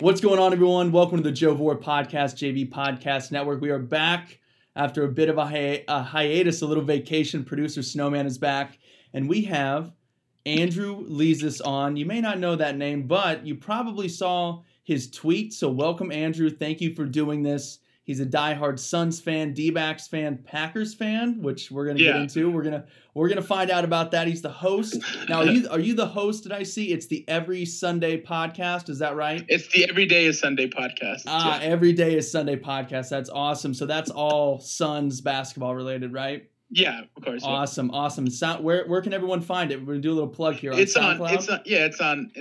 What's going on, everyone? Welcome to the Joe Vore Podcast, JV Podcast Network. We are back after a bit of a hiatus, a little vacation. Producer Snowman is back, and we have Andrew Leezus on. You may not know that name, but you probably saw his tweet, so welcome, Andrew. Thank you for doing this. He's a diehard Suns fan, D-backs fan, Packers fan, which we're going to get into. We're gonna find out about that. He's the host. Now, are you the host that I see? It's the Every Sunday Podcast. Is that right? It's the Every Day is Sunday Podcast. Every Day is Sunday Podcast. That's awesome. So that's all Suns basketball related, right? Yeah, of course. Awesome. Where can everyone find it? We're gonna do a little plug here. It's on Apple. It's on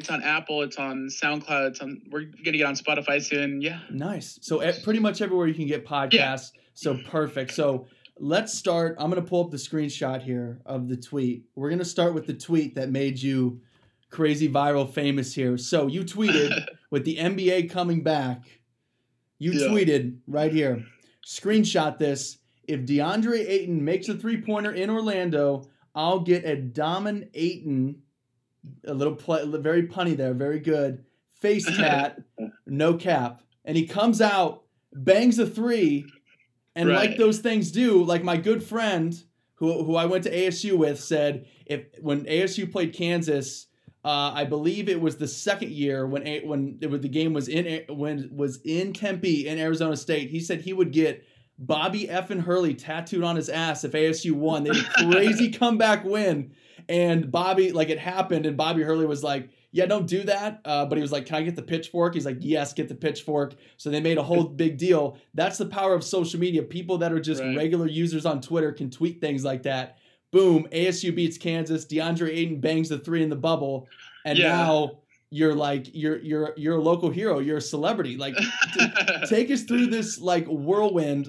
SoundCloud. We're gonna get on Spotify soon. Yeah. Nice. So pretty much everywhere you can get podcasts. Yeah. So perfect. So let's start. I'm gonna pull up the screenshot here of the tweet. We're gonna start with the tweet that made you crazy viral famous here. So you tweeted with the NBA coming back. You tweeted right here. Screenshot this. If DeAndre Ayton makes a three-pointer in Orlando, I'll get a Domin Ayton, a little play, very punny there, very good, face tat, no cap. And he comes out, bangs a three, and like those things do, like my good friend who I went to ASU with said, when ASU played Kansas, I believe it was the second year when the game was in Tempe in Arizona State, he said he would get Bobby effing Hurley tattooed on his ass if ASU won. They had a crazy comeback win. And Bobby, it happened, and Bobby Hurley was like, yeah, don't do that. But he was like, can I get the pitchfork? He's like, yes, get the pitchfork. So they made a whole big deal. That's the power of social media. People that are just regular users on Twitter can tweet things like that. Boom, ASU beats Kansas. DeAndre Ayton bangs the three in the bubble. And now you're a local hero. You're a celebrity. Take us through this whirlwind.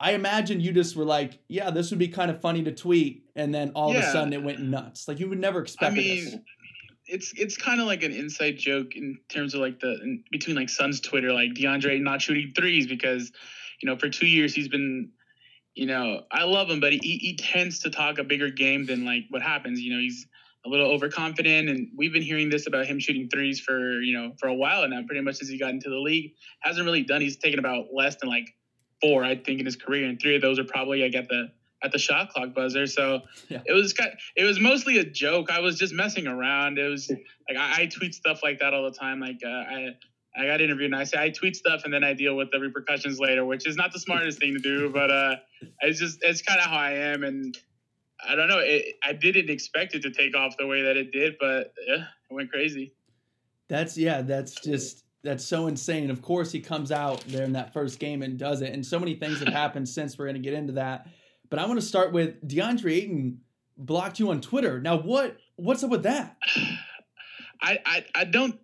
I imagine you just were like, yeah, this would be kind of funny to tweet, and then all of a sudden it went nuts. You would never expect this. It's kind of like an inside joke in terms of between Suns Twitter, DeAndre not shooting threes because, for 2 years he's been, I love him, but he tends to talk a bigger game than what happens. He's a little overconfident, and we've been hearing this about him shooting threes for a while now, pretty much since he got into the league. Hasn't really done. He's taken about less than four, I think, in his career, and three of those are probably at the shot clock buzzer. So it was mostly a joke. I was just messing around. It was I tweet stuff like that all the time. I got interviewed, and I say I tweet stuff, and then I deal with the repercussions later, which is not the smartest thing to do, but it's kind of how I am, and I don't know. I didn't expect it to take off the way that it did, but it went crazy. That's so insane. Of course, he comes out there in that first game and does it. And so many things have happened since. We're going to get into that. But I want to start with DeAndre Ayton blocked you on Twitter. Now, what's up with that? I don't,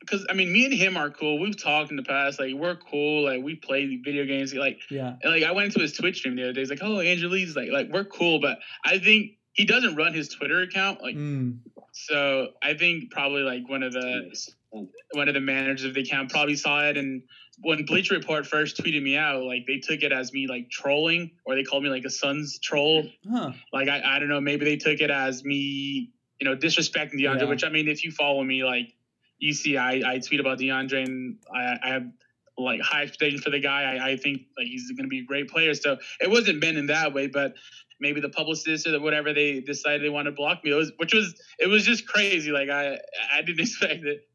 because me and him are cool. We've talked in the past. We're cool. We play video games. I went into his Twitch stream the other day. He's like, "Oh, Andrew Leezus." We're cool, but I think he doesn't run his Twitter account. So I think probably one of the managers of the account probably saw it. And when Bleacher Report first tweeted me out, they took it as me trolling, or they called me a Suns troll. Huh. I don't know. Maybe they took it as me, disrespecting DeAndre. Yeah. Which if you follow me, you see, I tweet about DeAndre, and I have high expectations for the guy. I think he's going to be a great player. So it wasn't been in that way, but maybe the publicist or whatever, they decided they want to block me. It was just crazy. I didn't expect it.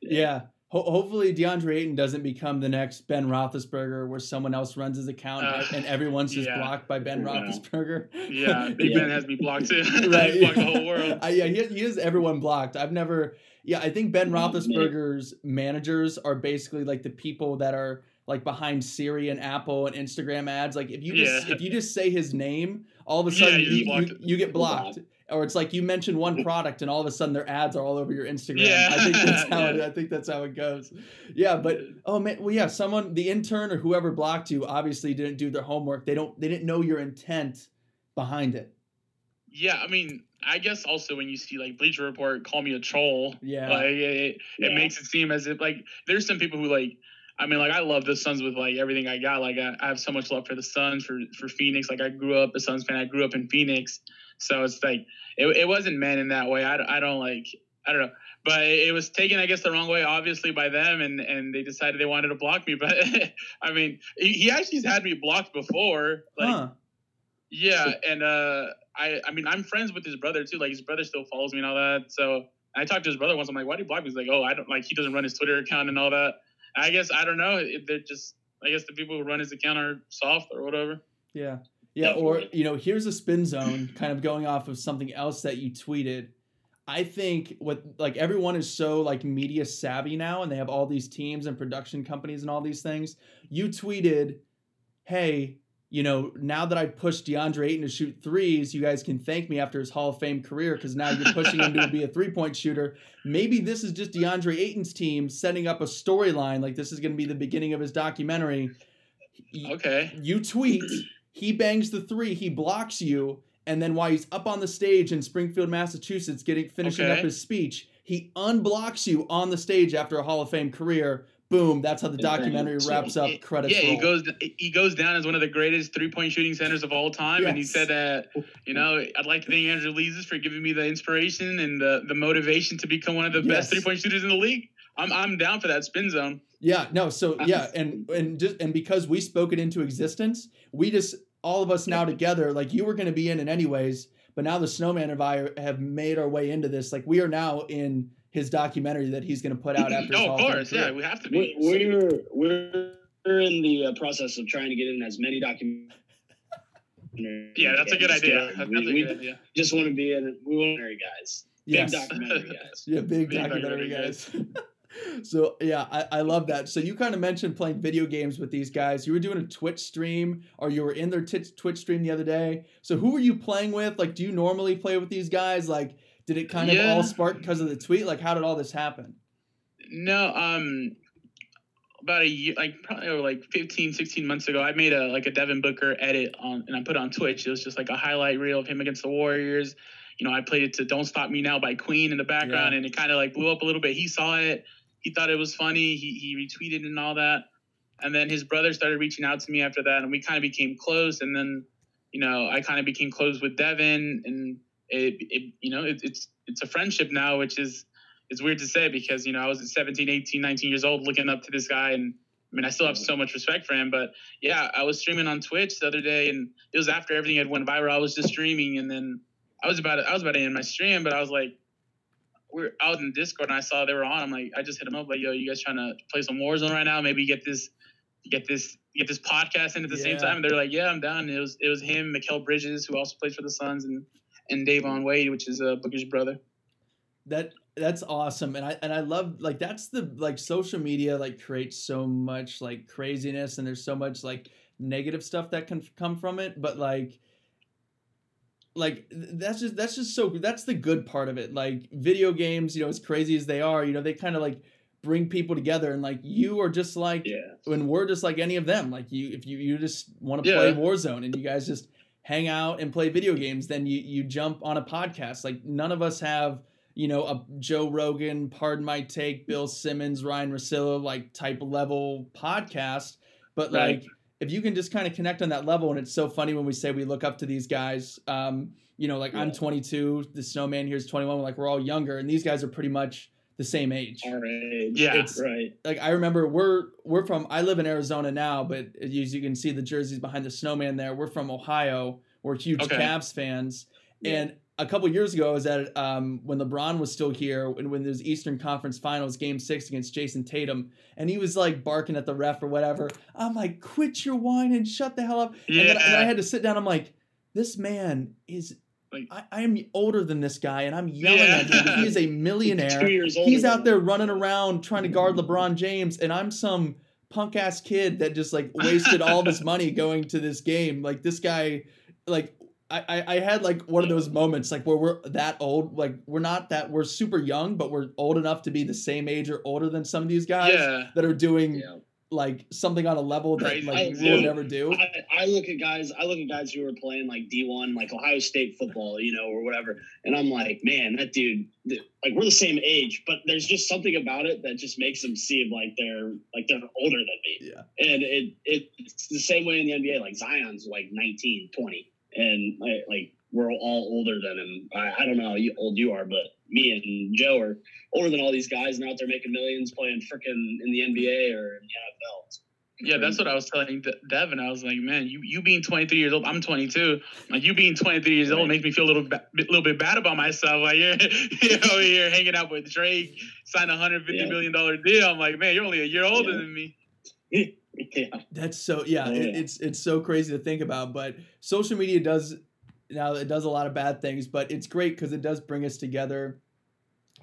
Yeah. Hopefully DeAndre Ayton doesn't become the next Ben Roethlisberger, where someone else runs his account and everyone's just blocked by Ben Roethlisberger. Yeah, Big Ben has me blocked too. Right, blocked the whole world. He has everyone blocked. I've never. Yeah, I think Ben Roethlisberger's managers are basically the people that are behind Siri and Apple and Instagram ads. If you just say his name, all of a sudden you get blocked. Or it's you mention one product and all of a sudden their ads are all over your Instagram. Yeah. I think that's how it goes. Yeah, but someone, the intern or whoever blocked you, obviously didn't do their homework. They didn't know your intent behind it. Yeah, I guess also when you see Bleacher Report call me a troll, it makes it seem as if there's some people who I love the Suns with everything I got. I have so much love for the Suns, for Phoenix. I grew up a Suns fan. I grew up in Phoenix, so it's it wasn't meant in that way. I don't I don't know, but it was taken, I guess, the wrong way, obviously, by them, and they decided they wanted to block me. But I mean, he actually's had me blocked before, like, yeah. And I mean, I'm friends with his brother too. Like, his brother still follows me and all that. So I talked to his brother once. I'm like, why do you block me? He's like, oh, I don't like. He doesn't run his Twitter account and all that. I guess I don't know. They're just, I guess, the people who run his account are soft or whatever. Yeah, yeah. Definitely. Or, you know, here's a spin zone, kind of going off of something else that you tweeted. I think what, like, everyone is so, like, media savvy now, and they have all these teams and production companies and all these things. You tweeted, hey, you know, now that I pushed DeAndre Ayton to shoot threes, you guys can thank me after his Hall of Fame career, because now you're pushing him to be a three-point shooter. Maybe this is just DeAndre Ayton's team setting up a storyline. Like, this is going to be the beginning of his documentary. Okay. You tweet, he bangs the three, he blocks you. And then while he's up on the stage in Springfield, Massachusetts, finishing up his speech, he unblocks you on the stage after a Hall of Fame career. Boom! That's how the documentary wraps up. Credits. Yeah, he goes down as one of the greatest three-point shooting centers of all time. Yes. And he said that, you know, I'd like to thank Andrew Leezus for giving me the inspiration and the motivation to become one of the best three-point shooters in the league. I'm down for that spin zone. Yeah. No. So yeah, and because we spoke it into existence, we just. All of us now together, like, you were going to be in it anyways, but now the Snowman and I have made our way into this. Like, we are now in his documentary that he's going to put out after. Oh, of course. Yeah, we have to be. We're in the process of trying to get in as many documentaries. Yeah, that's a good idea. That's a good idea. Just want to be in it. We want to be guys. Yes. Big documentary guys. Yeah, big documentary guys. So, yeah, I love that. So you kind of mentioned playing video games with these guys. You were doing a Twitch stream, or you were in their Twitch stream the other day. So who were you playing with? Like, do you normally play with these guys? Like, did it kind of all spark because of the tweet? Like, how did all this happen? No, about a year, like probably over like 15, 16 months ago, I made a Devin Booker edit and I put it on Twitch. It was just like a highlight reel of him against the Warriors. You know, I played it to Don't Stop Me Now by Queen in the background, and it kind of like blew up a little bit. He saw it. He thought it was funny. He retweeted and all that. And then his brother started reaching out to me after that, and we kind of became close. And then, you know, I kind of became close with Devin, and it's a friendship now, which is, it's weird to say, because, you know, I was at 17, 18, 19 years old looking up to this guy. And I mean, I still have so much respect for him, but yeah, I was streaming on Twitch the other day, and it was after everything had went viral. I was just streaming, and then I was about to end my stream, but I was like, I was in Discord and I saw they were on. I'm like, I just hit them up like, yo, you guys trying to play some Warzone right now? Maybe get this podcast in at the same time. And they're like, yeah, I'm down. And it was him, Mikal Bridges, who also plays for the Suns, and Davon Wade, which is Booker's brother. That's awesome, and I love, like, that's the, like, social media, like, creates so much, like, craziness, and there's so much, like, negative stuff that can come from it, but like that's just so, that's the good part of it. Like, video games, you know, as crazy as they are, you know, they kind of like bring people together, and like, you are just like, when we're just like any of them, like, if you just want to play Warzone and you guys just hang out and play video games, then you jump on a podcast. Like, none of us have, you know, a Joe Rogan, Pardon My Take, Bill Simmons, Ryan Rosillo, like, type level podcast, but like, if you can just kind of connect on that level. And it's so funny when we say we look up to these guys, you know, like, I'm 22, the Snowman here's 21, like, we're all younger, and these guys are pretty much the same age. Our age. Yeah. It's, right. Like, I remember we're from, I live in Arizona now, but as you can see the jerseys behind the Snowman there, we're from Ohio. We're huge Cavs fans. Yeah. And a couple of years ago, I was at, when LeBron was still here, and when there was Eastern Conference Finals Game 6 against Jason Tatum, and he was like barking at the ref or whatever. I'm like, quit your whine and shut the hell up. Yeah. And then I had to sit down. I'm like, this man is, like, I am older than this guy, and I'm yelling at him. He is a millionaire. 2 years old. He's out there running around trying to guard LeBron James, and I'm some punk ass kid that just, like, wasted all this money going to this game. Like, this guy, like, I had like one of those moments, like, where we're that old, like, we're not that, we're super young, but we're old enough to be the same age or older than some of these guys that are doing like something on a level that like we'll never do. I look at guys who are playing like D1, like Ohio State football, you know, or whatever, and I'm like, man, that dude, like, we're the same age, but there's just something about it that just makes them seem like they're older than me. Yeah. And it's the same way in the NBA. Like, Zion's like 19, 20. And, like, we're all older than him. I don't know how old you are, but me and Joe are older than all these guys and out there making millions playing frickin' in the NBA or in the NFL. Yeah, that's what I was telling Devin. I was like, man, you being 23 years old, I'm 22. Like, you being 23 years old makes me feel a little bit bad about myself. Like, you're over here hanging out with Drake, signed a $150 million deal. I'm like, man, you're only a year older than me. That's so, it's so crazy to think about. But social media does a lot of bad things, but it's great because it does bring us together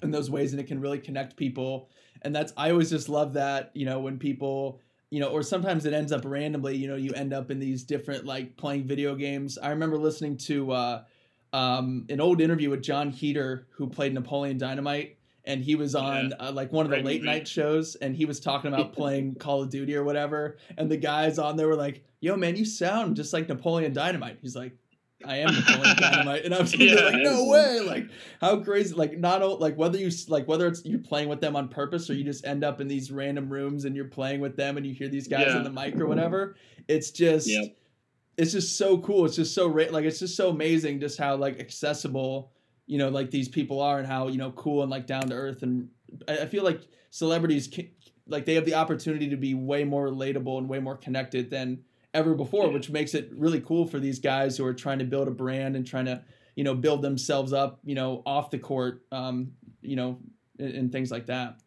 in those ways, and it can really connect people. And I always just love that, when people... or sometimes it ends up randomly, you end up in these different, playing video games. I remember listening to an old interview with John Heater, who played Napoleon Dynamite, and he was on, one of the late-night shows, and he was talking about playing Call of Duty or whatever, and the guys on there were like, yo, man, you sound just like Napoleon Dynamite. He's like, I am Napoleon Dynamite. And I'm no way. How crazy. Whether it's you're playing with them on purpose or you just end up in these random rooms and you're playing with them and you hear these guys in the mic or whatever. It's just, it's just so cool. It's just so it's just so amazing just how accessible, these people are and how, cool and down to earth. And I feel like celebrities can, they have the opportunity to be way more relatable and way more connected than ever before, which makes it really cool for these guys who are trying to build a brand and trying to, build themselves up, off the court, and things like that.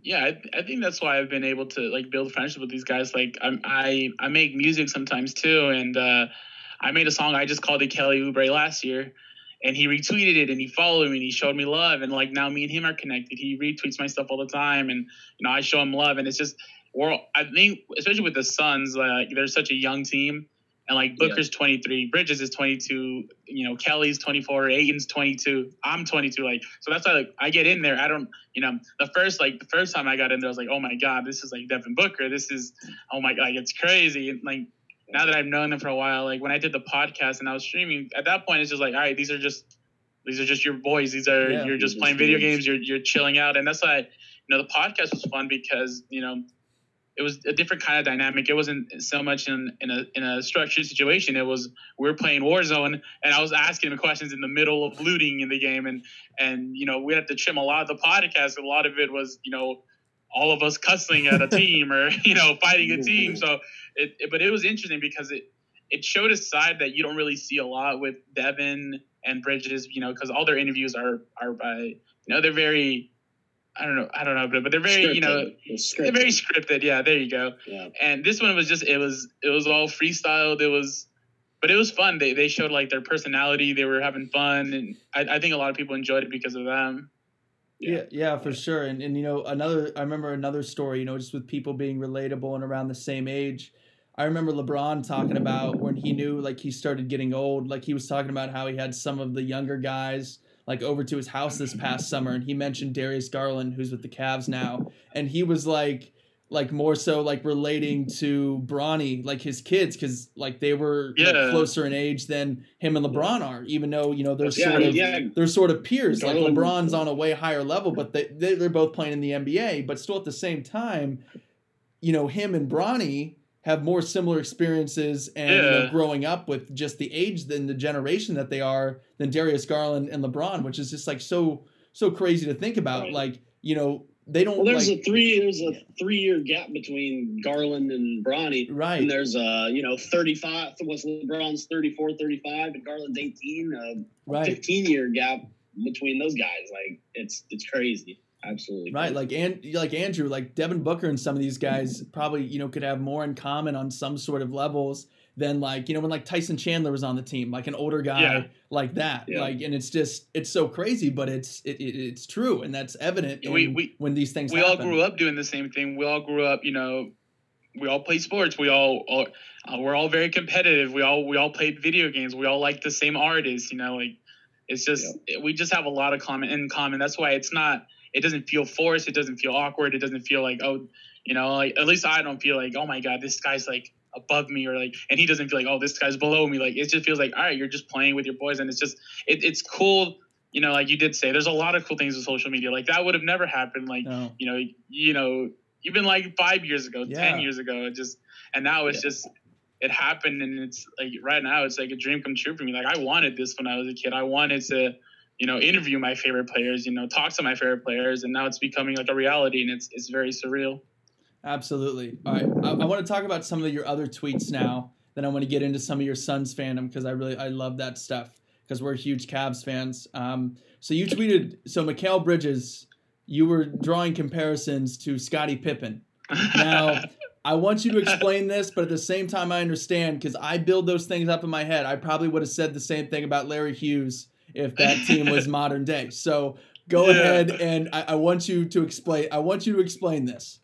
Yeah, I think that's why I've been able to build friendship with these guys. I make music sometimes too, and I made a song. I just called it Kelly Oubre last year, and he retweeted it and he followed me and he showed me love, and now me and him are connected. He retweets my stuff all the time, and I show him love, and it's just. I think, especially with the Suns, they're such a young team, and Booker's 23, Bridges is 22, Kelly's 24, Ayton's 22, I'm 22. So that's why I get in there. I don't, the first time I got in there, I was like, oh my God, this is Devin Booker. This is, oh my God, it's crazy. And now that I've known them for a while, when I did the podcast and I was streaming, at that point it's just all right, these are just your boys. These are you're just playing video games. You're chilling out, and that's why the podcast was fun because it was a different kind of dynamic. It wasn't so much in a structured situation. It was we were playing Warzone, and I was asking him questions in the middle of looting in the game, and we had to trim a lot of the podcast. A lot of it was all of us cussing at a team or fighting a team. So but it was interesting because it showed a side that you don't really see a lot with Devin and Bridges. Because all their interviews are by they're very. I don't know, but they're very, scripted. They're very scripted. Yeah, there you go. Yeah. And this one was just, it was all freestyled. But it was fun. They showed their personality. They were having fun. And I think a lot of people enjoyed it because of them. Yeah, for sure. And I remember another story, just with people being relatable and around the same age. I remember LeBron talking about when he knew, he started getting old, he was talking about how he had some of the younger guys over to his house this past summer, and he mentioned Darius Garland, who's with the Cavs now, and he was more so relating to Bronny, his kids, because they were closer in age than him and LeBron are, even though they're sort of peers. Garland. LeBron's on a way higher level, but they're both playing in the NBA, but still at the same time, him and Bronny have more similar experiences and growing up with just the age than the generation that they are than Darius Garland and LeBron, which is just so crazy to think about. Right. They don't. Well, there's a 3-year gap between Garland and Bronny. Right. And there's 35. What's LeBron's 34, 35, and Garland's 18. 15-year gap between those guys. It's crazy. Absolutely. Right. Andrew, Devin Booker and some of these guys probably, could have more in common on some sort of levels than when Tyson Chandler was on the team, an older guy like that. Yeah. And it's just, it's so crazy, but it's true. And that's evident when these things happen. We all grew up doing the same thing. We all grew up, we all play sports. We all we're all very competitive. We all played video games. We all like the same artists, it's just, we just have a lot of in common. That's why it doesn't feel forced. It doesn't feel awkward. It doesn't feel at least I don't feel oh my God, this guy's above me or and he doesn't feel oh, this guy's below me. It just feels all right, you're just playing with your boys. And it's just, it's cool. You did say there's a lot of cool things with social media. That would have never happened. No. Even 5 years ago, 10 years ago, and now it's just, it happened. And it's right now, it's a dream come true for me. I wanted this when I was a kid. I wanted to, you know, interview my favorite players, you know, talk to my favorite players. And now it's becoming like a reality, and it's very surreal. Absolutely. All right. I want to talk about some of your other tweets now. Then I want to get into some of your Suns fandom, because I love that stuff, because we're huge Cavs fans. So you tweeted, so Mikal Bridges, you were drawing comparisons to Scottie Pippen. Now, I want you to explain this, but at the same time, I understand, because I build those things up in my head. I probably would have said the same thing about Larry Hughes if that team was modern day. So go ahead, and I want you to explain. I want you to explain this.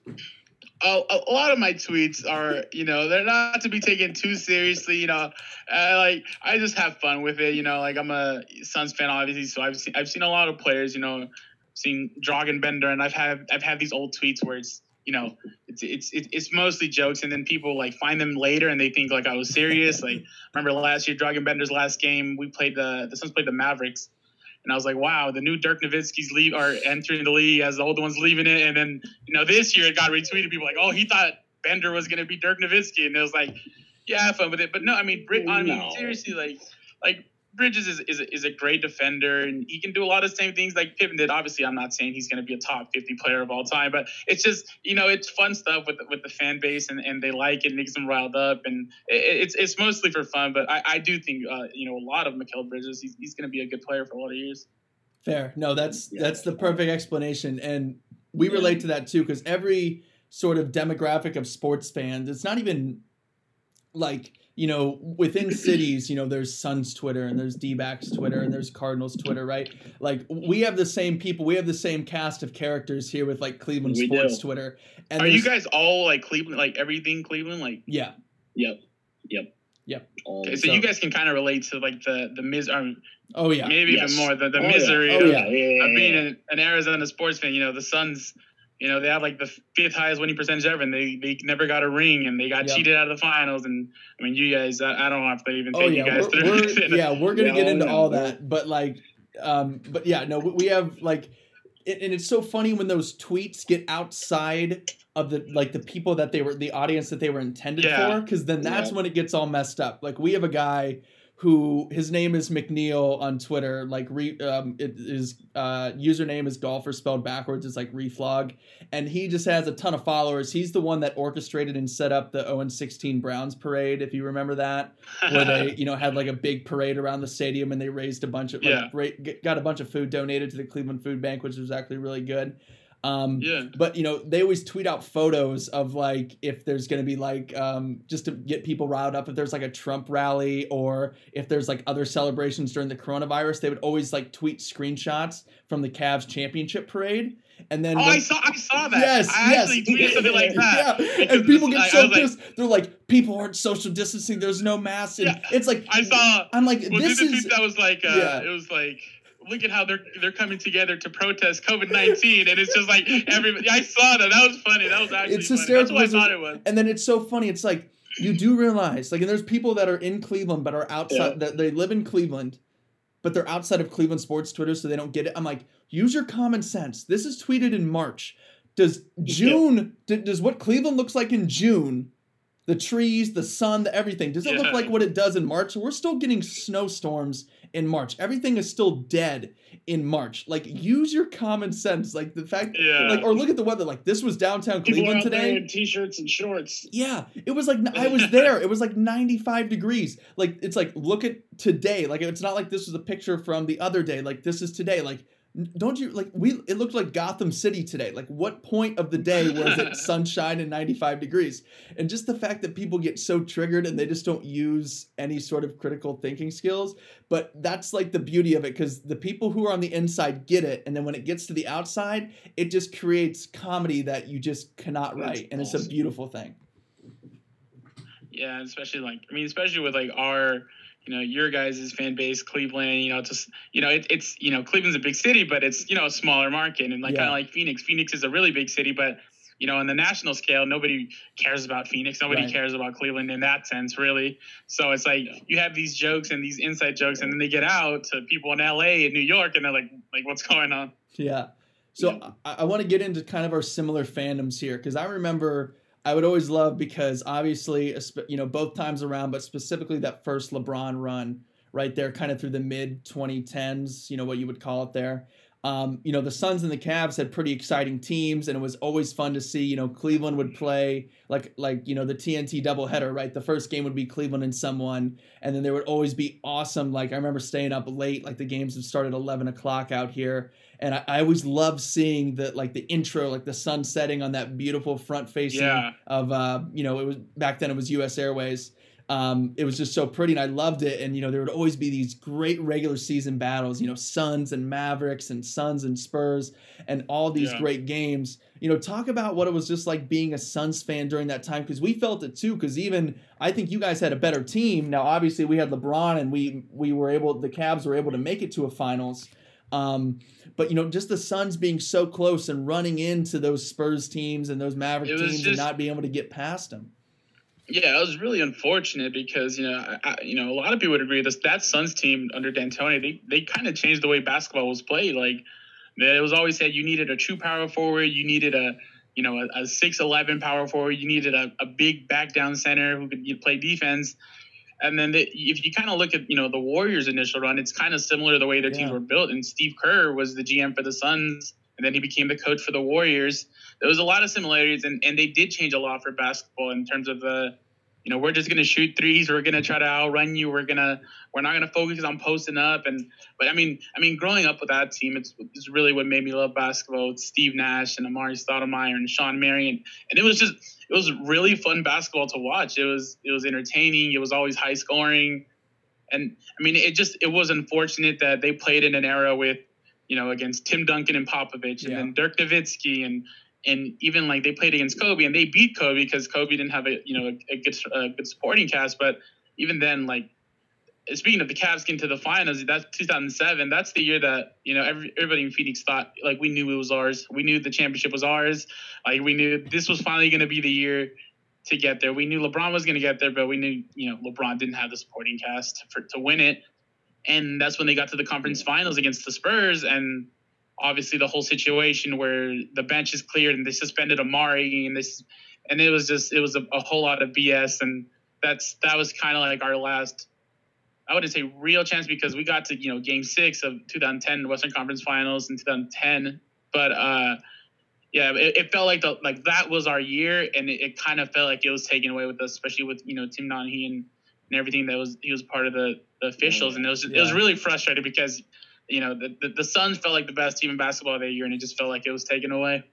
A lot of my tweets are, you know, they're not to be taken too seriously. You know, I just have fun with it. You know, like, I'm a Suns fan, obviously, so I've seen a lot of players. You know, seen Dragan Bender, and I've had these old tweets where it's, you know, it's mostly jokes, and then people like find them later and they think like I was serious. Like, remember last year, Dragan Bender's last game, we played the Suns played the Mavericks. And I was like, wow, the new Dirk Nowitzki's leave are entering the league as the old ones leaving it. And then, you know, this year it got retweeted. People like, oh, he thought Bender was going to be Dirk Nowitzki. And it was like, yeah, have fun with it. But no, I mean, seriously, like Bridges is a great defender, and he can do a lot of the same things like Pippen did. Obviously, I'm not saying he's going to be a top 50 player of all time, but it's just, you know, it's fun stuff with the fan base, and they like it, makes them riled up, and it's mostly for fun. But I do think you know, a lot of Mikal Bridges, he's going to be a good player for a lot of years. Fair. No, that's the perfect explanation, and we relate to that too, because every sort of demographic of sports fans, it's not even like, you know, within cities, you know, there's Suns Twitter, and there's D-backs Twitter, and there's Cardinals Twitter, right? Like, we have the same people. We have the same cast of characters here with, like, Cleveland sports Twitter. And are you guys all, like, Cleveland, like, everything Cleveland? Like, yeah. Yep. Okay, so you guys can kind of relate to, like, the misery. Oh, yeah. Maybe even more. The misery of being an Arizona sports fan. You know, the Suns, you know, they have like the fifth highest winning percentage ever, and they never got a ring, and they got cheated out of the finals. And I mean, you guys, I don't have to even take you guys through. Yeah, we're gonna get into all that, but like, but yeah, no, we have like, and it's so funny when those tweets get outside of the like the people that they were, the audience that they were intended for, because then that's when it gets all messed up. Like, we have a guy who, his name is McNeil on Twitter, like username is golfer spelled backwards, it's like reflog, and he just has a ton of followers. He's the one that orchestrated and set up the 0-16 Browns parade, if you remember that, where they, you know, had like a big parade around the stadium, and they raised a bunch of, got a bunch of food donated to the Cleveland Food Bank, which was actually really good. But you know, they always tweet out photos of like, if there's going to be like, just to get people riled up, if there's like a Trump rally, or if there's like other celebrations during the coronavirus, they would always like tweet screenshots from the Cavs championship parade. And then, I saw that. Yes, actually tweeted something like that. Yeah. And people get so pissed. They're like, people aren't social distancing. There's no masks. And it's like, I'm like, this is, that was like, it was like, look at how they're coming together to protest COVID-19, and it's just like everybody. I saw that. That was funny. That was actually hysterical. That's what I thought it was. And then it's so funny. It's like, you do realize, like, and there's people that are in Cleveland but are outside. That they live in Cleveland, but they're outside of Cleveland sports Twitter, so they don't get it. I'm like, use your common sense. This is tweeted in March. Does June? Does what Cleveland looks like in June? The trees, the sun, the everything. Does it look like what it does in March? We're still getting snowstorms in March. Everything is still dead in March. Like, use your common sense. Like, the fact, like, or look at the weather. Like, this was downtown Cleveland today. People were out there in t-shirts and shorts. Yeah, it was like, I was there. It was like 95 degrees. Like, it's like, look at today. Like, it's not like this was a picture from the other day. Like, this is today. Like, don't you, like, it looked like Gotham City today. Like, what point of the day was it sunshine and 95 degrees? And just the fact that people get so triggered and they just don't use any sort of critical thinking skills. But that's like the beauty of it, because the people who are on the inside get it. And then when it gets to the outside, it just creates comedy that you just cannot write. And it's a beautiful thing. Yeah, especially like, I mean, especially with like our, you know, your guys' fan base, Cleveland, you know, just, you know, it's, you know, Cleveland's a big city, but it's, you know, a smaller market. And like, kind of like Phoenix. Phoenix is a really big city, but, you know, on the national scale, nobody cares about Phoenix. Nobody cares about Cleveland in that sense, really. So it's like, you have these jokes and these inside jokes, and then they get out to people in LA and New York, and they're like, what's going on? Yeah. So I want to get into kind of our similar fandoms here, because I remember, I would always love, because obviously, you know, both times around, but specifically that first LeBron run right there, kind of through the mid-2010s, you know, what you would call it there. You know, the Suns and the Cavs had pretty exciting teams, and it was always fun to see, you know, Cleveland would play like, you know, the TNT doubleheader, right? The first game would be Cleveland and someone, and then there would always be awesome. Like, I remember staying up late, like the games would start at 11 o'clock out here. And I always loved seeing the, like the intro, like the sun setting on that beautiful front facing of, you know, it was back then it was US Airways. It was just so pretty and I loved it. And, you know, there would always be these great regular season battles, you know, Suns and Mavericks and Suns and Spurs and all these great games. You know, talk about what it was just like being a Suns fan during that time, because we felt it too, because even I think you guys had a better team. Now, obviously we had LeBron and we were able, the Cavs were able to make it to a finals. But, you know, just the Suns being so close and running into those Spurs teams and those Maverick teams and not being able to get past them. Yeah, it was really unfortunate because, you know, a lot of people would agree that Suns team under D'Antoni, they kind of changed the way basketball was played. Like, it was always said you needed a true power forward, you needed a 6'11" power forward, you needed a big back down center who could play defense. And then if you kind of look at, you know, the Warriors' initial run, it's kind of similar to the way their teams were built. And Steve Kerr was the GM for the Suns, and then he became the coach for the Warriors. There was a lot of similarities, and they did change a lot for basketball in terms of you know, we're just gonna shoot threes, we're gonna try to outrun you, we're not gonna focus on posting up. But I mean, growing up with that team, it's really what made me love basketball. It's Steve Nash and Amari Stoudemire and Sean Marion, and it was really fun basketball to watch. It was entertaining. It was always high scoring, and I mean, it was unfortunate that they played in an era with, you know, against Tim Duncan and Popovich, and then Dirk Nowitzki, and even like they played against Kobe, and they beat Kobe because Kobe didn't have a good supporting cast. But even then, like, speaking of the Cavs getting to the finals, that's 2007. That's the year that, you know, everybody in Phoenix thought, like, we knew it was ours. We knew the championship was ours. Like, we knew this was finally going to be the year to get there. We knew LeBron was going to get there, but we knew, you know, LeBron didn't have the supporting cast to win it. And that's when they got to the conference finals against the Spurs. And obviously the whole situation where the bench is cleared and they suspended Amari and it was a whole lot of BS. And that was kind of like our last, I wouldn't say real chance, because we got to, you know, game 6 of 2010 Western Conference Finals in 2010. But it felt like that was our year, and it kind of felt like it was taken away with us, especially with, you know, Tim Donaghy and everything that he was part of the officials. And it was really frustrating because, you know, the Suns felt like the best team in basketball that year, and it just felt like it was taken away.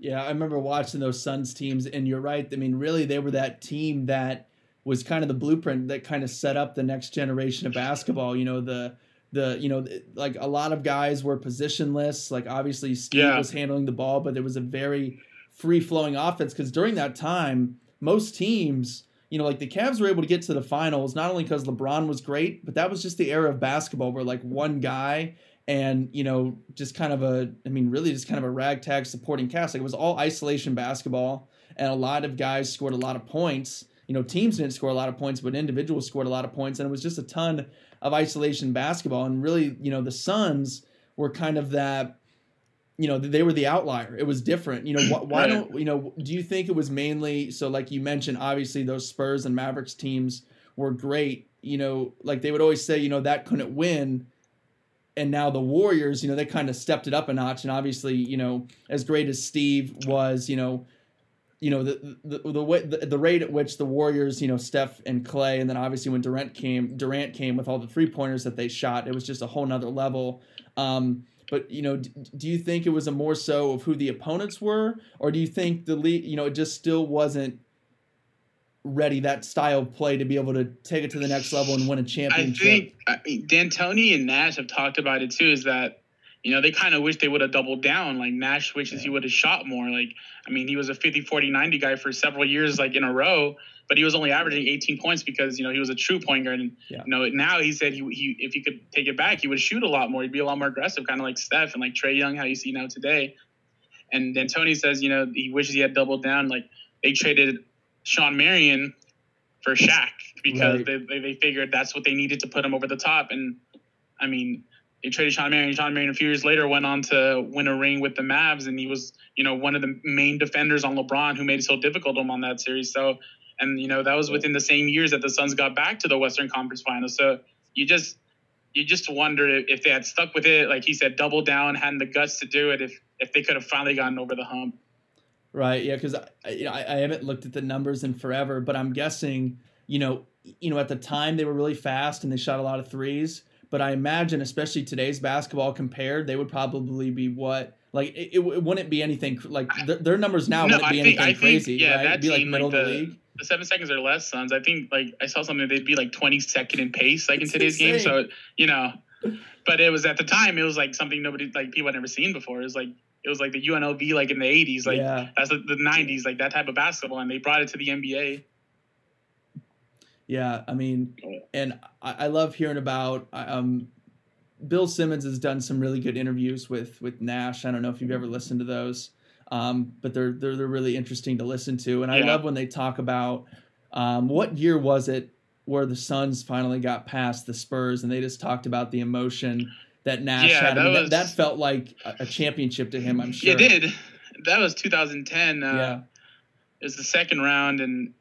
Yeah, I remember watching those Suns teams, and you're right. I mean, really, they were that team that was kind of the blueprint that kind of set up the next generation of basketball. You know, like a lot of guys were positionless. Like, obviously Steve was handling the ball, but there was a very free-flowing offense, because during that time, most teams – you know, like the Cavs were able to get to the finals, not only because LeBron was great, but that was just the era of basketball where, like, one guy and, you know, just kind of a ragtag supporting cast. Like, it was all isolation basketball, and a lot of guys scored a lot of points. You know, teams didn't score a lot of points, but individuals scored a lot of points, and it was just a ton of isolation basketball. And really, you know, the Suns were kind of that. You know, they were the outlier. It was different. You know, why don't, you know, do you think it was mainly, so like you mentioned, obviously those Spurs and Mavericks teams were great. You know, like they would always say, you know, that couldn't win. And now the Warriors, you know, they kind of stepped it up a notch. And obviously, you know, as great as Steve was, you know, the rate at which the Warriors, you know, Steph and Clay, and then obviously when Durant came with all the 3-pointers that they shot, it was just a whole nother level. But, you know, do you think it was a more so of who the opponents were, or do you think the league, you know, it just still wasn't ready, that style of play, to be able to take it to the next level and win a championship? I mean, D'Antoni and Nash have talked about it too, is that, you know, they kind of wish they would have doubled down. Like, Nash wishes he would have shot more. Like, I mean, he was a 50-40-90 guy for several years, like, in a row, but he was only averaging 18 points because, you know, he was a true point guard. And, you know, now he said he if he could take it back, he would shoot a lot more. He'd be a lot more aggressive, kind of like Steph and like Trae Young, how you see now today. And then D'Antoni says, you know, he wishes he had doubled down. Like, they traded Sean Marion for Shaq because they figured that's what they needed to put him over the top. And, I mean, they traded Sean Marion. Sean Marion a few years later went on to win a ring with the Mavs, and he was, you know, one of the main defenders on LeBron, who made it so difficult on that series. So And, you know, that was within the same years that the Suns got back to the Western Conference Finals. So you just wonder if they had stuck with it, like he said, double down, had the guts to do it, if they could have finally gotten over the hump. Right. Yeah. Cause I haven't looked at the numbers in forever, but I'm guessing, you know, at the time they were really fast and they shot a lot of threes, but I imagine, especially today's basketball compared, they would probably be it wouldn't be anything like their numbers now. Crazy. Yeah. Right? It'd be like middle of the league. The 7 seconds or less Suns, I think, like, I saw something, they'd be like 22nd in pace, like, in today's game. So, you know, but it was, at the time, it was like something nobody, like, people had never seen before. It was like the UNLV, like, in the 80s, like, yeah. That's the 90s, like, that type of basketball, and they brought it to the NBA. Yeah, I mean, and I love hearing about Bill Simmons has done some really good interviews with Nash. I don't know if you've ever listened to those. But they're really interesting to listen to. And I love when they talk about what year was it where the Suns finally got past the Spurs, and they just talked about the emotion that Nash had. That, I mean, that felt like a championship to him, I'm sure. It did. That was 2010. It was the second round, and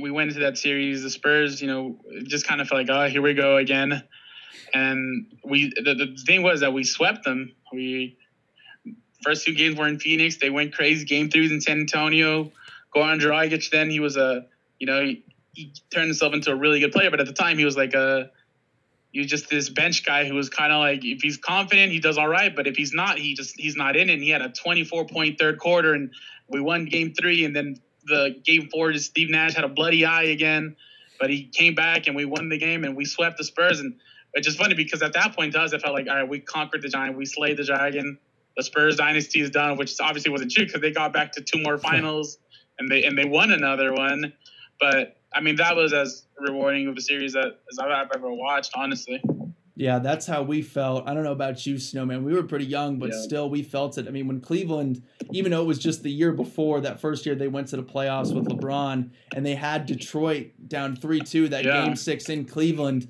we went into that series. The Spurs, you know, just kind of felt like, oh, here we go again. And the thing was that we swept them. First two games were in Phoenix. They went crazy. Game threes in San Antonio. Goran Dragic, then he was he turned himself into a really good player. But at the time, he was he was just this bench guy who was kind of like, if he's confident, he does all right. But if he's not, he's not in it. And he had a 24-point third quarter, and we won game three. And then the game four, just Steve Nash had a bloody eye again. But he came back, and we won the game, and we swept the Spurs. And it's just funny because at that point to us, it felt like, all right, we conquered the giant. We slayed the dragon. The Spurs dynasty is done, which obviously wasn't true because they got back to two more finals and they won another one. But I mean, that was as rewarding of a series as I've ever watched, honestly. Yeah, that's how we felt. I don't know about you, Snowman. We were pretty young, but still we felt it. I mean, when Cleveland, even though it was just the year before, that first year they went to the playoffs with LeBron, and they had Detroit down 3-2 that game six in Cleveland.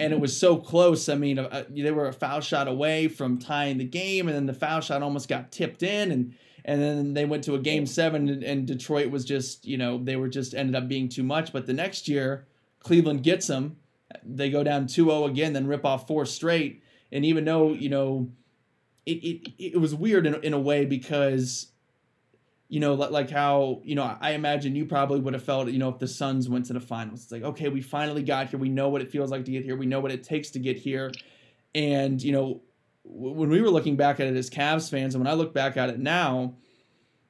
And it was so close. I mean, they were a foul shot away from tying the game, and then the foul shot almost got tipped in, and then they went to a game seven, and Detroit was just, you know, they were just ended up being too much. But the next year, Cleveland gets them. They go down 2-0 again, then rip off four straight. And even though, you know, it was weird in a way because, you know, like how, you know, I imagine you probably would have felt, you know, if the Suns went to the finals. It's like, okay, we finally got here. We know what it feels like to get here. We know what it takes to get here. And, you know, when we were looking back at it as Cavs fans, and when I look back at it now,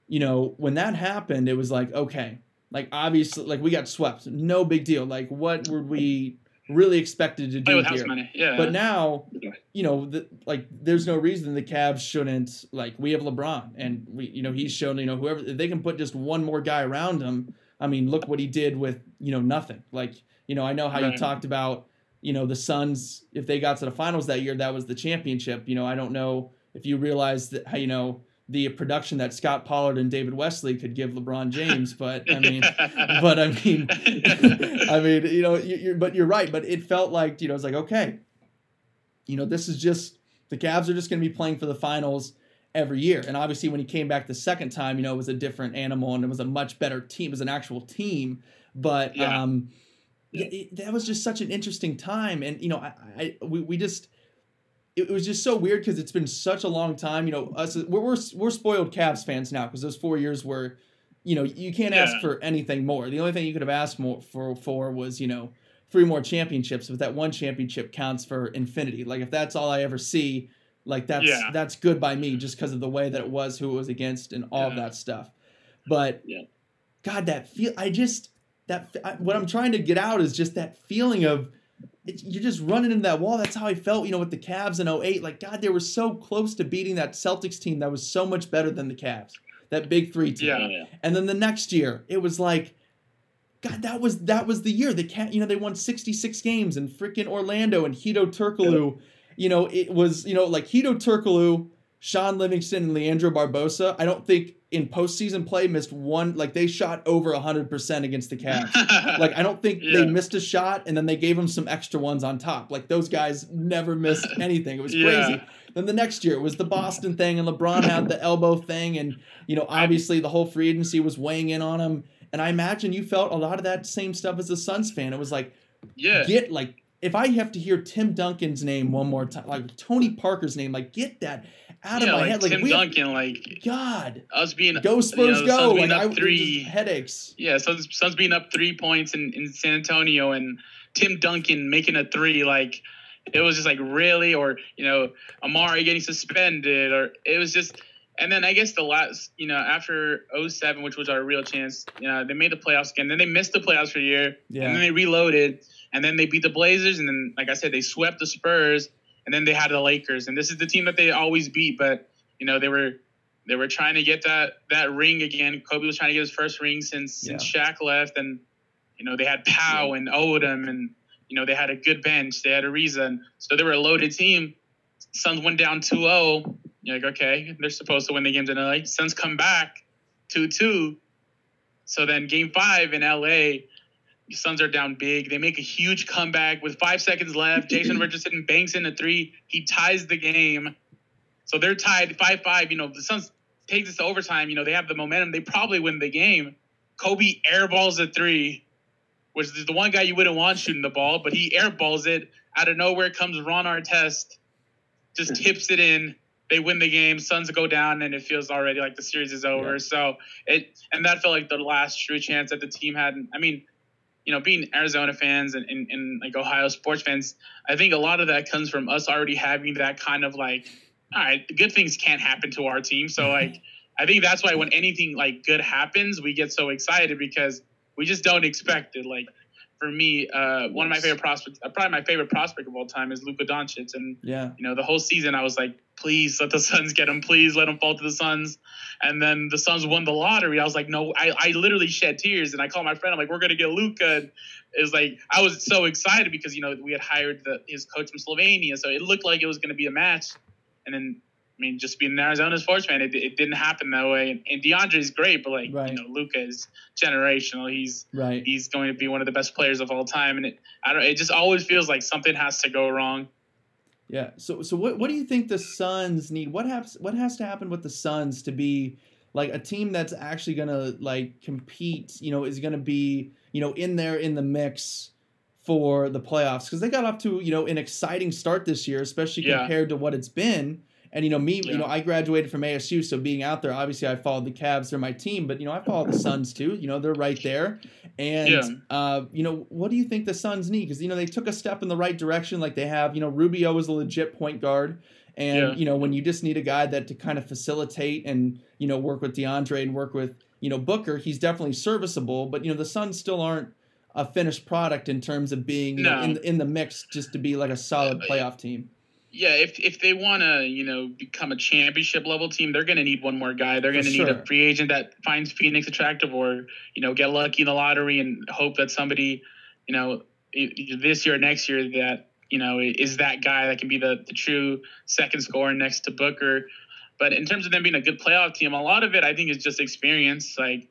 you know, when that happened, it was like, okay, like obviously, like we got swept. No big deal. Like what were we really expected to do with here? Yeah. But now, you know, there's no reason the Cavs shouldn't, like, we have LeBron, and we, you know, he's shown, you know, whoever, if they can put just one more guy around him, I mean, look what he did with, you know, nothing. Like, you know, I know how you talked about, you know, the Suns, if they got to the finals that year, that was the championship. You know, I don't know if you realize that, you know, the production that Scott Pollard and David Wesley could give LeBron James, but I mean, you know, but you're right. But it felt like, you know, it's like, okay, you know, this is just, the Cavs are just going to be playing for the finals every year. And obviously when he came back the second time, you know, it was a different animal and it was a much better team. It was an actual team, but that was just such an interesting time. And, you know, we just, it was just so weird because it's been such a long time. You know, us we're spoiled Cavs fans now because those 4 years were, you know, you can't ask for anything more. The only thing you could have asked more for was, you know, three more championships, but that one championship counts for infinity. Like if that's all I ever see, like that's good by me just because of the way that it was, who it was against, and all of that stuff. But God, that feel, what I'm trying to get out is just that feeling of, you're just running into that wall. That's how I felt, you know, with the Cavs in 2008. Like, God, they were so close to beating that Celtics team that was so much better than the Cavs, that big three team. Yeah. And then the next year, it was like, God, that was the year. You know, they won 66 games in freaking Orlando, and Hedo Turkoglu, you know, it was, you know, like Hedo Turkoglu, Sean Livingston, and Leandro Barbosa. I don't think in postseason play missed one, like they shot over 100% against the Cavs. Like I don't think they missed a shot, and then they gave them some extra ones on top. Like those guys never missed anything. It was crazy. Then the next year it was the Boston thing, and LeBron had the elbow thing, and you know obviously the whole free agency was weighing in on him. And I imagine you felt a lot of that same stuff as a Suns fan. It was like, get like if I have to hear Tim Duncan's name one more time, like Tony Parker's name, like get that out of my head, like Tim Duncan, like God, us being go Spurs, you know, go being like up three headaches. Yeah, Suns being up 3 points in San Antonio, and Tim Duncan making a three, like it was just like really, or you know Amari getting suspended, or it was just. And then I guess the last, you know, after 2007, which was our real chance, you know, they made the playoffs again. Then they missed the playoffs for a year, and then they reloaded, and then they beat the Blazers, and then like I said, they swept the Spurs. And then they had the Lakers, and this is the team that they always beat. But you know they were trying to get that ring again. Kobe was trying to get his first ring since Shaq left, and you know they had Powell and Odom, and you know they had a good bench, they had Ariza, and so they were a loaded team. Suns went down 2-0. You're like, okay, they're supposed to win the games in LA. Suns come back 2-2. So then game 5 in LA. The Suns are down big. They make a huge comeback with 5 seconds left. Jason Richardson banks in a three. He ties the game. So they're tied 5-5. You know, the Suns take this to overtime. You know, they have the momentum. They probably win the game. Kobe airballs a three, which is the one guy you wouldn't want shooting the ball, but he airballs it. Out of nowhere comes Ron Artest, just tips it in. They win the game. Suns go down, and it feels already like the series is over. Yeah. So that felt like the last true chance that the team had. I mean, you know, being Arizona fans and like Ohio sports fans, I think a lot of that comes from us already having that kind of like, all right, good things can't happen to our team. So like, I think that's why when anything like good happens, we get so excited because we just don't expect it. Like for me, one of my favorite prospects, probably my favorite prospect of all time is Luka Doncic. And, you know, the whole season I was like, please let the Suns get him. Please let him fall to the Suns. And then the Suns won the lottery. I was like, no, I literally shed tears. And I called my friend. I'm like, we're going to get Luka. It was like, I was so excited because, you know, we had hired his coach from Slovenia. So it looked like it was going to be a match. And then, I mean, just being an Arizona sports fan, it didn't happen that way. And DeAndre's great, but like, you know, Luka is generational. He's going to be one of the best players of all time. And it just always feels like something has to go wrong. Yeah. So what do you think the Suns need? What has to happen with the Suns to be like a team that's actually going to like compete, you know, is going to be, you know, in there in the mix for the playoffs? Cause they got off to, you know, an exciting start this year, especially compared to what it's been. And, you know, you know, I graduated from ASU. So being out there, obviously I followed the Cavs. They're my team, but you know, I follow the Suns too, you know, they're right there. And, you know, what do you think the Suns need? Because, you know, they took a step in the right direction. Like they have, you know, Rubio was a legit point guard. And, you know, when you just need a guy that to kind of facilitate and, you know, work with DeAndre and work with, you know, Booker, he's definitely serviceable. But, you know, the Suns still aren't a finished product in terms of being you know, in the mix just to be like a solid playoff team. Yeah, if they want to, you know, become a championship level team, they're going to need one more guy. They're going to need a free agent that finds Phoenix attractive, or you know, get lucky in the lottery and hope that somebody, you know, this year or next year that you know is that guy that can be the true second scorer next to Booker. But in terms of them being a good playoff team, a lot of it I think is just experience. Like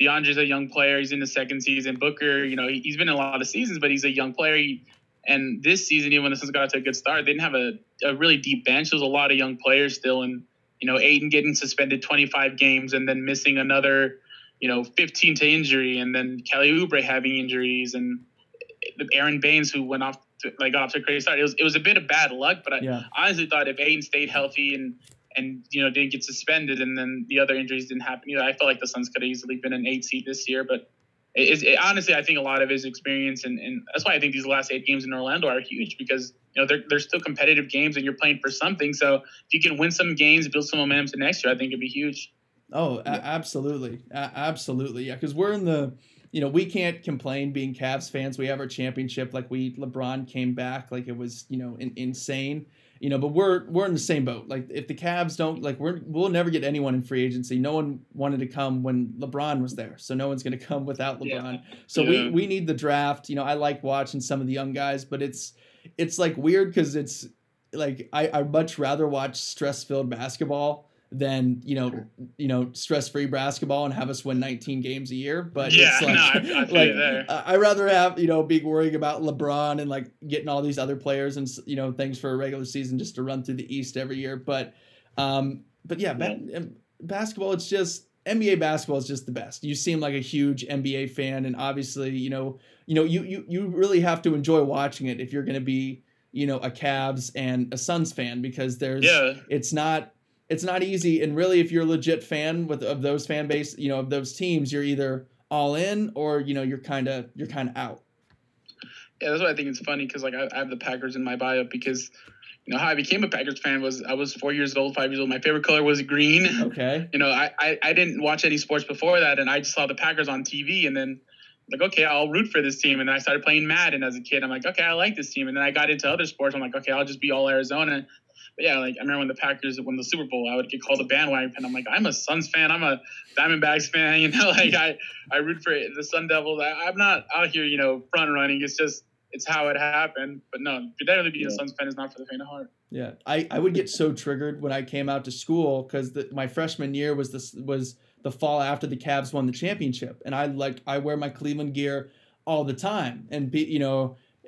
DeAndre's a young player; he's in the second season. Booker, you know, he's been in a lot of seasons, but he's a young player. And this season, even when the Suns got out to a good start, they didn't have a really deep bench. There was a lot of young players still. And, you know, Ayton getting suspended 25 games and then missing another, you know, 15 to injury. And then Kelly Oubre having injuries and Aaron Baines, who got off to a crazy start. It was a bit of bad luck, but I honestly thought if Ayton stayed healthy and, you know, didn't get suspended and then the other injuries didn't happen either, I felt like the Suns could have easily been an 8 seed this year. But honestly, I think a lot of his experience, and that's why I think these last 8 games in Orlando are huge because you know they're still competitive games, and you're playing for something. So if you can win some games, build some momentum to next year, I think it'd be huge. Oh, absolutely, yeah. Because we're in the, you know, we can't complain being Cavs fans. We have our championship. Like LeBron came back, like it was, you know, insane. You know, but we're in the same boat. Like if the Cavs don't, like we'll never get anyone in free agency. No one wanted to come when LeBron was there. So no one's going to come without LeBron. Yeah. So we need the draft. You know, I like watching some of the young guys, but it's like weird because it's like I'd much rather watch stress-filled basketball than, you know, stress-free basketball and have us win 19 games a year. But yeah, it's like, no, I feel you there. I'd rather have, be worrying about LeBron and like getting all these other players and, things for a regular season just to run through the East every year. But yeah, basketball, it's just NBA basketball is just the best. You seem like a huge NBA fan. And obviously, you really have to enjoy watching it if you're going to be, a Cavs and a Suns fan, because it's not easy. And really, if you're a legit fan of those fan base, of those teams, you're either all in or, you're kind of out. Yeah, that's why I think it's funny. Cause like I have the Packers in my bio because, how I became a Packers fan was I was 5 years old. My favorite color was green. Okay. I didn't watch any sports before that. And I just saw the Packers on TV and then like, okay, I'll root for this team. And then I started playing Madden as a kid. I'm like, okay, I like this team. And then I got into other sports. I'm like, okay, I'll just be all Arizona. But yeah, like I remember when the Packers won the Super Bowl, I would get called a bandwagon, and I'm like, I'm a Suns fan, I'm a Diamondbacks fan, like I root for the Sun Devils. I'm not out here, front running. It's just it's how it happened. But no, definitely being a Suns fan is not for the faint of heart. Yeah, I would get so triggered when I came out to school because my freshman year was the fall after the Cavs won the championship, and I wear my Cleveland gear all the time, and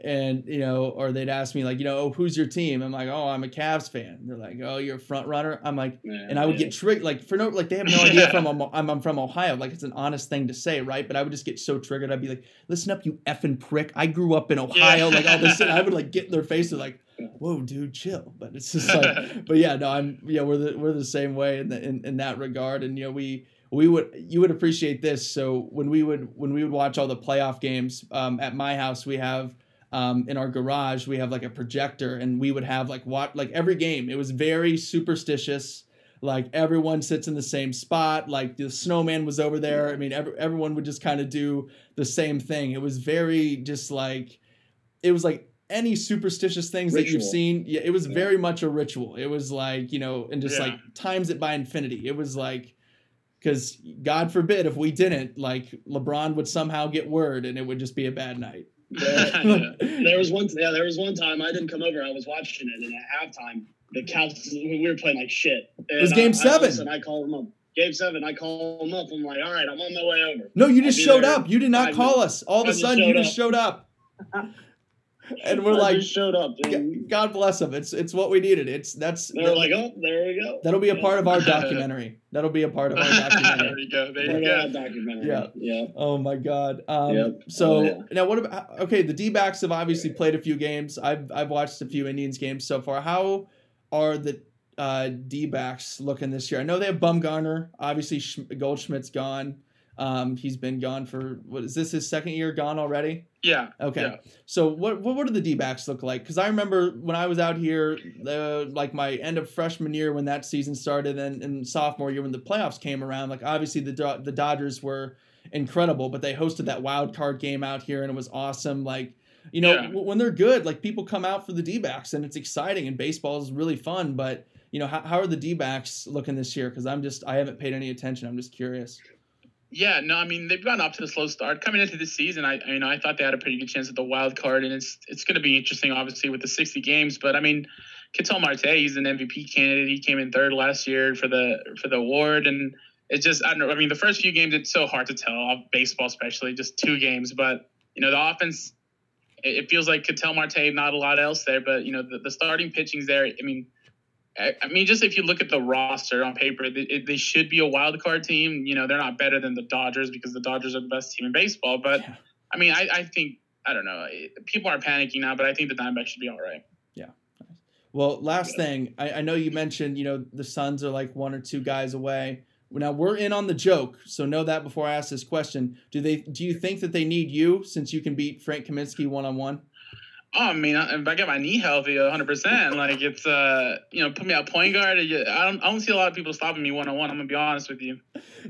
or they'd ask me like, who's your team? I'm like, oh, I'm a Cavs fan. They're like, oh, you're a front runner. I'm like, and I would get triggered like they have no idea if I'm from Ohio. Like it's an honest thing to say. Right. But I would just get so triggered. I'd be like, listen up, you effing prick. I grew up in Ohio. Like all this. And I would like get in their faces like, whoa, dude, chill. But it's just like, but yeah, no, we're the same way in that regard. And, you would appreciate this. So when we would watch all the playoff games at my house, we have, in our garage, we have like a projector, and we would have like every game. It was very superstitious. Like everyone sits in the same spot. Like the snowman was over there. I mean, everyone would just kind of do the same thing. It was very just like, it was like any superstitious things ritual that you've seen. Yeah, it was very much a ritual. It was like, and just like times it by infinity. It was like, because God forbid if we didn't, like LeBron would somehow get word and it would just be a bad night. There was one time I didn't come over. I was watching it, and at halftime, the Cavs, we were playing like shit. It was Game 7. And I called him up. Game 7, I called him up. I'm like, all right, I'm on my way over. No, you just showed up. You did not call us. All of a sudden, you just showed up. And we're like, just showed up, dude. God bless them. It's what we needed. They're like, oh, there we go. That'll be a part of our documentary. There you go. Documentary. Yeah. Yeah. Oh my God. So now what about, okay, the D-backs have obviously played a few games. I've watched a few Indians games so far. How are the D-backs looking this year? I know they have Bumgarner. Obviously Goldschmidt's gone. He's been gone for, what is this, his second year gone already? Yeah. Okay. Yeah. So what do the D-backs look like? Because I remember when I was out here, like my end of freshman year when that season started, and sophomore year when the playoffs came around, like obviously the Dodgers were incredible, but they hosted that wild card game out here and it was awesome. Like, when they're good, like people come out for the D-backs and it's exciting and baseball is really fun, but how are the D-backs looking this year? Because I haven't paid any attention. I'm just curious. Yeah, no, I mean, they've gotten off to a slow start. Coming into this season, I thought they had a pretty good chance at the wild card, and it's going to be interesting, obviously, with the 60 games. But, I mean, Ketel Marte, he's an MVP candidate. He came in third last year for the award, and it's just, I don't know, I mean, the first few games, it's so hard to tell, baseball especially, just 2 games. But, the offense, it feels like Ketel Marte, not a lot else there, but, the starting pitching's there. I mean, just if you look at the roster on paper, they should be a wild card team. They're not better than the Dodgers because the Dodgers are the best team in baseball. But, yeah. I mean, I think, I don't know, people are panicking now, but I think the Diamondbacks should be all right. Yeah. Well, last thing, I know you mentioned, the Suns are like 1 or 2 guys away. Now, we're in on the joke, so know that before I ask this question. Do you think that they need you since you can beat Frank Kaminsky one-on-one? Oh, I mean, if I get my knee healthy, 100%, like it's, put me at point guard. I don't see a lot of people stopping me one-on-one. I'm going to be honest with you.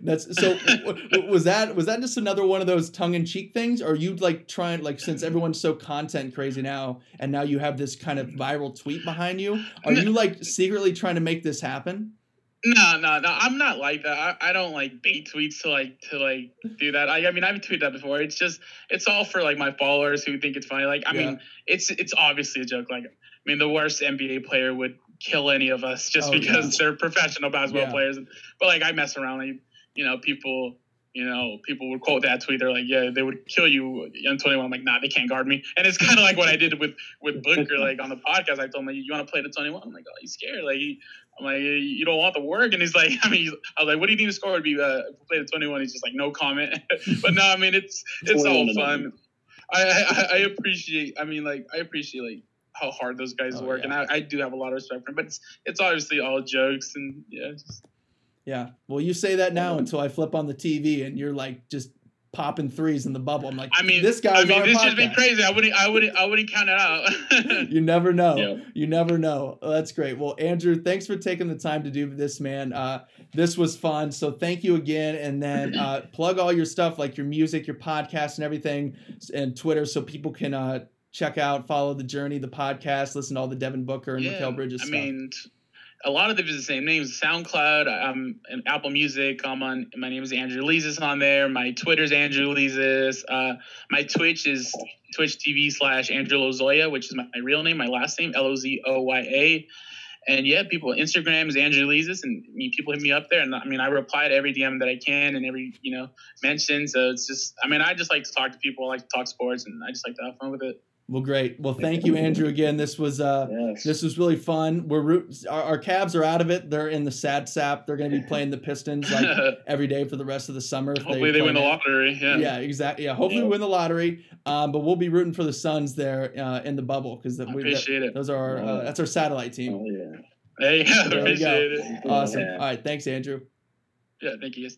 Was that just another one of those tongue-in-cheek things? Or are you like trying, like since everyone's so content crazy now, and now you have this kind of viral tweet behind you, are you like secretly trying to make this happen? No. I'm not like that. I don't like bait tweets to do that. I mean, I've tweeted that before. It's just, it's all for like my followers who think it's funny. Like, I mean, it's obviously a joke. Like, I mean, the worst NBA player would kill any of us just because they're professional basketball players. But like I mess around, like, people would quote that tweet. They're like, yeah, they would kill you on 21. I'm like, nah, they can't guard me. And it's kind of like what I did with Booker, like on the podcast. I told him, like, you want to play the 21? I'm like, oh, he's scared. Like, I'm like, you don't want the work. And he's like, I was like, what do you think the score would be if we played the 21? He's just like, no comment. But no, I mean, it's all fun. I appreciate how hard those guys work. Yeah. And I do have a lot of respect for them, but it's obviously all jokes and yeah. Well, you say that now until I flip on the TV and you're like just popping threes in the bubble. I'm like, this guy. This has been crazy. I wouldn't count it out. You never know. Yeah. You never know. Oh, that's great. Well, Andrew, thanks for taking the time to do this, man. This was fun. So thank you again. And then plug all your stuff, like your music, your podcast, and everything, and Twitter, so people can check out, follow The Journey, the podcast, listen to all the Devin Booker and Mikal Bridges stuff. A lot of them is the same names. SoundCloud, and Apple Music. My name is Andrew Leezus on there. My Twitter's Andrew Leezus. My Twitch is twitch.tv/Andrew Lozoya, which is my real name, my last name, L-O-Z-O-Y-A. And people, Instagram is Andrew Leezus, and people hit me up there, and I reply to every DM that I can and every mention. So it's just, I just like to talk to people. I like to talk sports, and I just like to have fun with it. Well, great. Well, thank you, Andrew, again. This was This was really fun. Our Cavs are out of it. They're in the sad sap. They're going to be playing the Pistons like every day for the rest of the summer. Hopefully they win the lottery. Yeah, exactly. Yeah, hopefully we win the lottery. But we'll be rooting for the Suns there in the bubble because I appreciate it. Those are that's our satellite team. Oh yeah. Hey, I appreciate it. Awesome. Yeah. All right, thanks, Andrew. Yeah, thank you guys.